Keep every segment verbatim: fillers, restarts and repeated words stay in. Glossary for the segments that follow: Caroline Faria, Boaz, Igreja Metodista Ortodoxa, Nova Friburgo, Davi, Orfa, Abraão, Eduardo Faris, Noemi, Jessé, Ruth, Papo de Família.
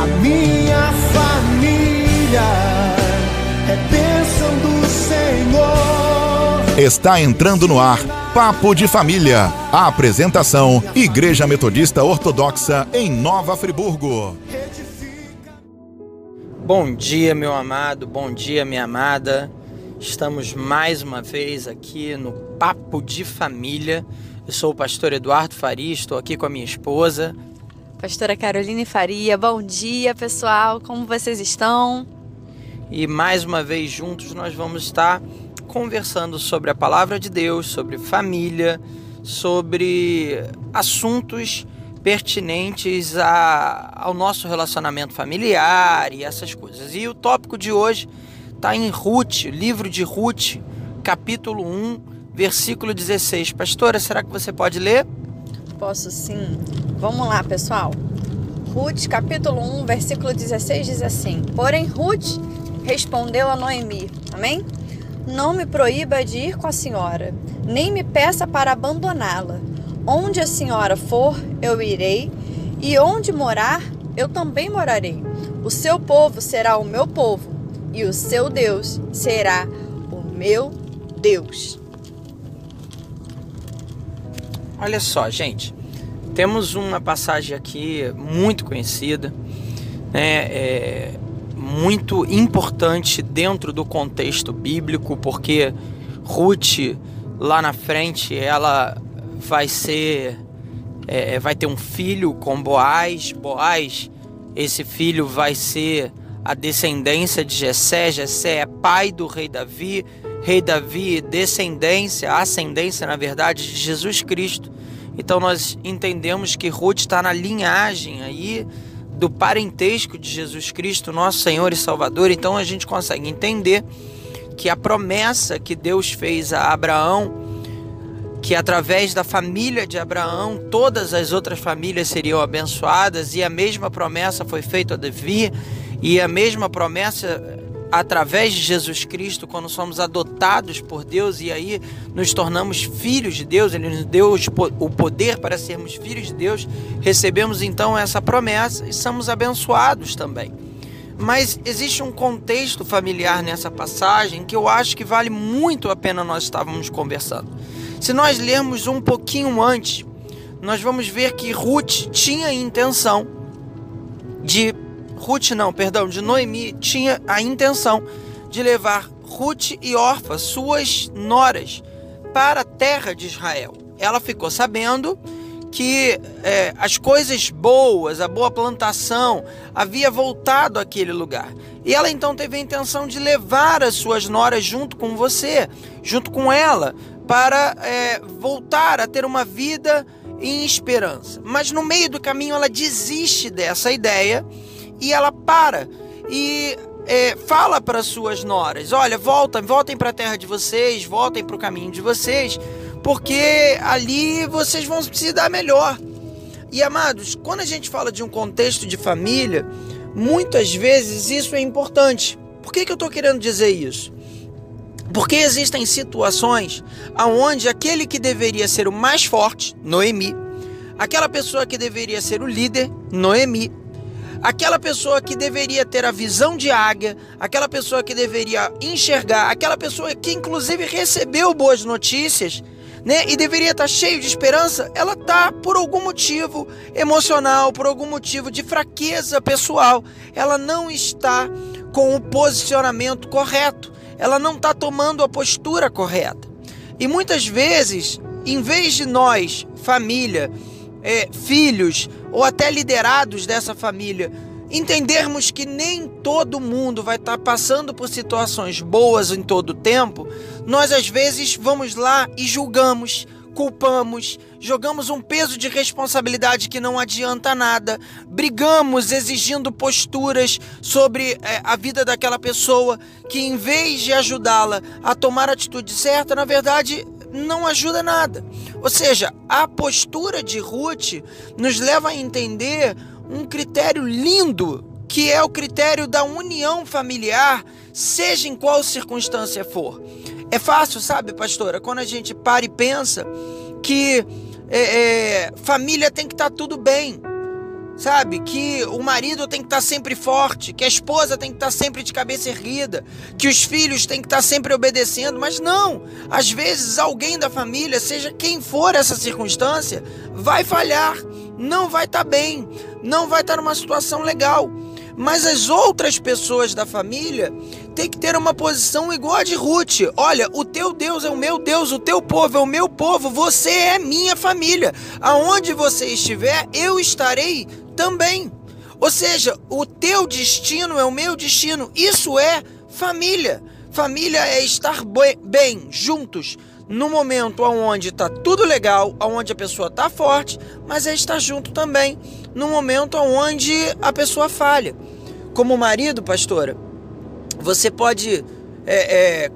A minha família é bênção do Senhor. Está entrando no ar Papo de Família. A apresentação: Igreja Metodista Ortodoxa em Nova Friburgo. Bom dia, meu amado, bom dia, minha amada. Estamos mais uma vez aqui no Papo de Família. Eu sou o pastor Eduardo Faris, estou aqui com a minha esposa, pastora Caroline Faria. Bom dia, pessoal, como vocês estão? E mais uma vez juntos nós vamos estar conversando sobre a palavra de Deus, sobre família, sobre assuntos pertinentes a, ao nosso relacionamento familiar e essas coisas. E o tópico de hoje está em Ruth, livro de Ruth, capítulo um, versículo dezesseis. Pastora, será que você pode ler? Posso sim. Vamos lá, pessoal. Ruth, capítulo um, versículo dezesseis, diz assim: Porém, Ruth respondeu a Noemi, amém? Não me proíba de ir com a senhora, nem me peça para abandoná-la. Onde a senhora for, eu irei, e onde morar, eu também morarei. O seu povo será o meu povo, e o seu Deus será o meu Deus. Olha só, gente. Temos uma passagem aqui muito conhecida, né? É muito importante dentro do contexto bíblico, porque Ruth, lá na frente, ela vai ser, é, vai ter um filho com Boaz. Boaz, esse filho vai ser a descendência de Jessé. Jessé é pai do rei Davi. Rei Davi, descendência, ascendência, na verdade, de Jesus Cristo. Então nós entendemos que Ruth está na linhagem aí do parentesco de Jesus Cristo, nosso Senhor e Salvador. Então a gente consegue entender que a promessa que Deus fez a Abraão, que através da família de Abraão todas as outras famílias seriam abençoadas, e a mesma promessa foi feita a Davi, e a mesma promessa através de Jesus Cristo, quando somos adotados por Deus e aí nos tornamos filhos de Deus, Ele nos deu o poder para sermos filhos de Deus, recebemos então essa promessa e somos abençoados também. Mas existe um contexto familiar nessa passagem que eu acho que vale muito a pena nós estávamos conversando. Se nós lermos um pouquinho antes, nós vamos ver que Ruth tinha a intenção de Ruth não, perdão, de Noemi tinha a intenção de levar Ruth e Orfa, suas noras, para a terra de Israel. Ela ficou sabendo que é, as coisas boas, a boa plantação, havia voltado àquele lugar. E ela então teve a intenção de levar as suas noras junto com você, junto com ela, para é, voltar a ter uma vida em esperança. Mas no meio do caminho ela desiste dessa ideia. E ela para e é, fala para suas noras: olha, volta, voltem para a terra de vocês, voltem para o caminho de vocês, porque ali vocês vão se dar melhor. E, amados, quando a gente fala de um contexto de família, muitas vezes isso é importante. Por que que eu estou querendo dizer isso? Porque existem situações onde aquele que deveria ser o mais forte, Noemi, aquela pessoa que deveria ser o líder, Noemi, aquela pessoa que deveria ter a visão de águia, aquela pessoa que deveria enxergar, aquela pessoa que inclusive recebeu boas notícias, né, e deveria estar cheio de esperança, ela está por algum motivo emocional, por algum motivo de fraqueza pessoal, ela não está com o posicionamento correto, ela não está tomando a postura correta. E muitas vezes, em vez de nós, família, É, filhos ou até liderados dessa família, entendermos que nem todo mundo vai estar passando por situações boas em todo o tempo, nós às vezes vamos lá e julgamos, culpamos, jogamos um peso de responsabilidade que não adianta nada, brigamos exigindo posturas sobre é, a vida daquela pessoa que, em vez de ajudá-la a tomar a atitude certa, na verdade não ajuda nada. Ou seja, a postura de Ruth nos leva a entender um critério lindo, que é o critério da união familiar, seja em qual circunstância for. É fácil, sabe, pastora, quando a gente para e pensa que é, é, família tem que estar tudo bem. sabe? Que o marido tem que estar sempre forte, que a esposa tem que estar sempre de cabeça erguida, que os filhos têm que estar sempre obedecendo. Mas não, às vezes alguém da família, seja quem for essa circunstância, vai falhar, não vai estar bem, não vai estar numa situação legal. Mas as outras pessoas da família têm que ter uma posição igual a de Ruth. Olha, o teu Deus é o meu Deus, o teu povo é o meu povo, você é minha família. Aonde você estiver, eu estarei também. Ou seja, o teu destino é o meu destino. Isso é família. Família é estar bem, juntos, no momento onde está tudo legal, onde a pessoa está forte, mas é estar junto também no momento onde a pessoa falha. Como marido, pastora, você pode é, é,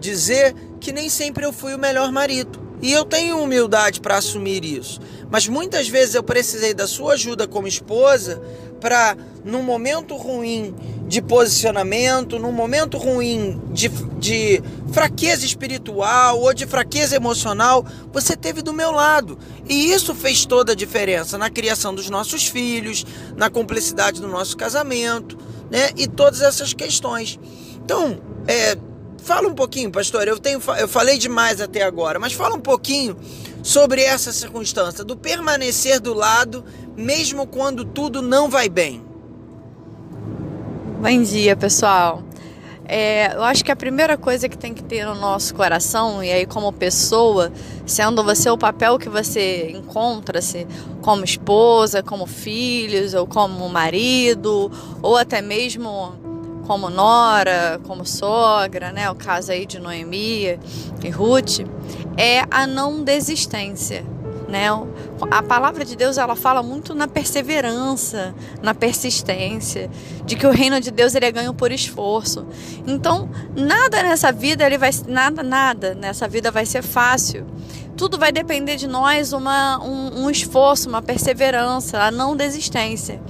dizer que nem sempre eu fui o melhor marido. E eu tenho humildade para assumir isso. Mas muitas vezes eu precisei da sua ajuda como esposa para, num momento ruim de posicionamento, num momento ruim de, de fraqueza espiritual ou de fraqueza emocional, você esteve do meu lado. E isso fez toda a diferença na criação dos nossos filhos, na cumplicidade do nosso casamento, né? E todas essas questões. Então, é... fala um pouquinho, pastor, eu, tenho, eu falei demais até agora, mas fala um pouquinho sobre essa circunstância, do permanecer do lado, mesmo quando tudo não vai bem. Bom dia, pessoal. É, eu acho que a primeira coisa que tem que ter no nosso coração, e aí como pessoa, sendo você o papel que você encontra-se como esposa, como filhos, ou como marido, ou até mesmo como nora, como sogra, né? O caso aí de Noemi e Ruth, é a não desistência, né? A palavra de Deus, ela fala muito na perseverança, na persistência, de que o reino de Deus ele é ganho por esforço. Então, nada nessa vida ele vai, nada, nada nessa vida vai ser fácil. Tudo vai depender de nós, uma, um, um esforço, uma perseverança, a não desistência.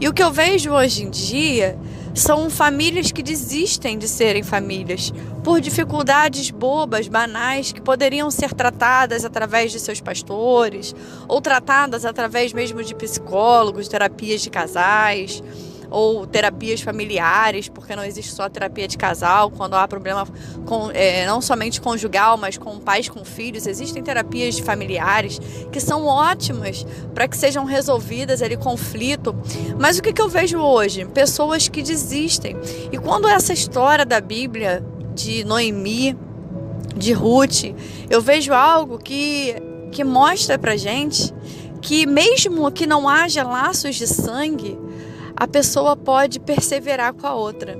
E o que eu vejo hoje em dia são famílias que desistem de serem famílias por dificuldades bobas, banais, que poderiam ser tratadas através de seus pastores ou tratadas através mesmo de psicólogos, terapias de casais ou terapias familiares, porque não existe só terapia de casal, quando há problema com, é, não somente conjugal, mas com pais, com filhos, existem terapias de familiares que são ótimas para que sejam resolvidas ali conflito. Mas o que, que eu vejo hoje? Pessoas que desistem. E quando essa história da Bíblia, de Noemi, de Ruth, eu vejo algo que, que mostra pra gente que mesmo que não haja laços de sangue, a pessoa pode perseverar com a outra.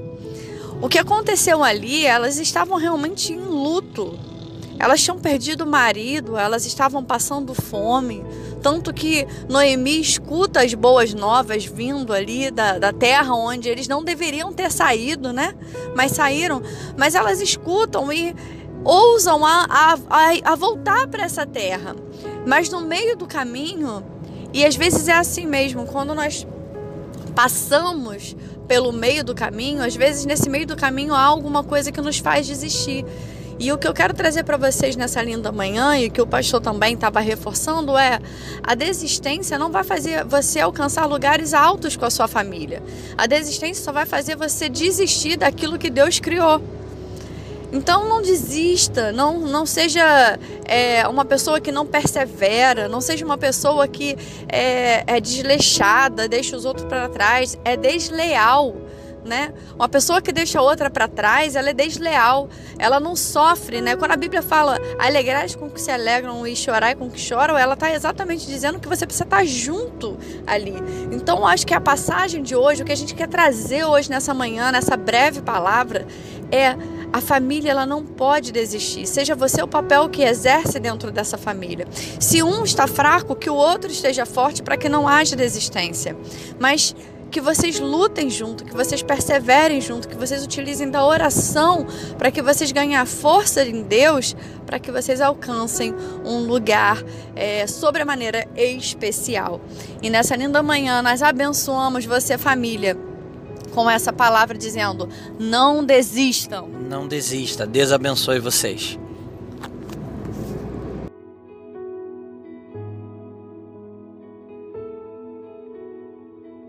O que aconteceu ali, elas estavam realmente em luto. Elas tinham perdido o marido, elas estavam passando fome. Tanto que Noemi escuta as boas novas vindo ali da, da terra onde eles não deveriam ter saído, né? Mas saíram. Mas elas escutam e ousam a, a, a, a voltar para essa terra. Mas no meio do caminho, e às vezes é assim mesmo, quando nós passamos pelo meio do caminho, às vezes nesse meio do caminho há alguma coisa que nos faz desistir. E o que eu quero trazer para vocês nessa linda manhã, e que o pastor também estava reforçando, é a desistência não vai fazer você alcançar lugares altos com a sua família. A desistência só vai fazer você desistir daquilo que Deus criou. Então não desista, não, não seja é, uma pessoa que não persevera, não seja uma pessoa que é, é desleixada, deixa os outros para trás, é desleal, né? Uma pessoa que deixa a outra para trás, ela é desleal, ela não sofre, né? Quando a Bíblia fala alegrais com que se alegram e chorai com que choram, ela está exatamente dizendo que você precisa estar junto ali. Então acho que a passagem de hoje, o que a gente quer trazer hoje nessa manhã, nessa breve palavra, é a família, ela não pode desistir. Seja você o papel que exerce dentro dessa família. Se um está fraco, que o outro esteja forte para que não haja desistência. Mas que vocês lutem junto, que vocês perseverem junto, que vocês utilizem da oração para que vocês ganhem a força em Deus, para que vocês alcancem um lugar é, sobre a maneira especial. E nessa linda manhã, nós abençoamos você, família, com essa palavra dizendo, não desistam. Não desista, Deus abençoe vocês.